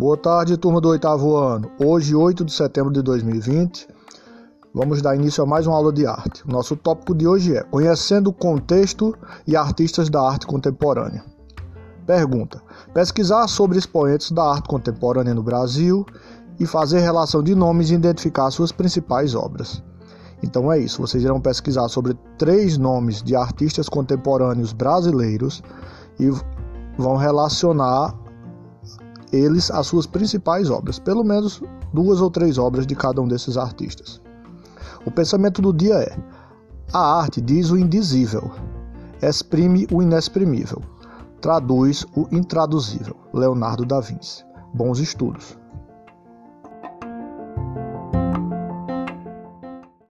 Boa tarde, turma do oitavo ano. Hoje, 8 de setembro de 2020, vamos dar início a mais uma aula de arte. O nosso tópico de hoje é Conhecendo o contexto e artistas da arte contemporânea. Pergunta: pesquisar sobre expoentes da arte contemporânea no Brasil e fazer relação de nomes e identificar suas principais obras. Então é isso, vocês irão pesquisar sobre 3 nomes de artistas contemporâneos brasileiros e vão relacionar eles às suas principais obras, pelo menos 2 ou 3 obras de cada um desses artistas. O pensamento do dia é: a arte diz o indizível, exprime o inexprimível, traduz o intraduzível. Leonardo da Vinci. Bons estudos!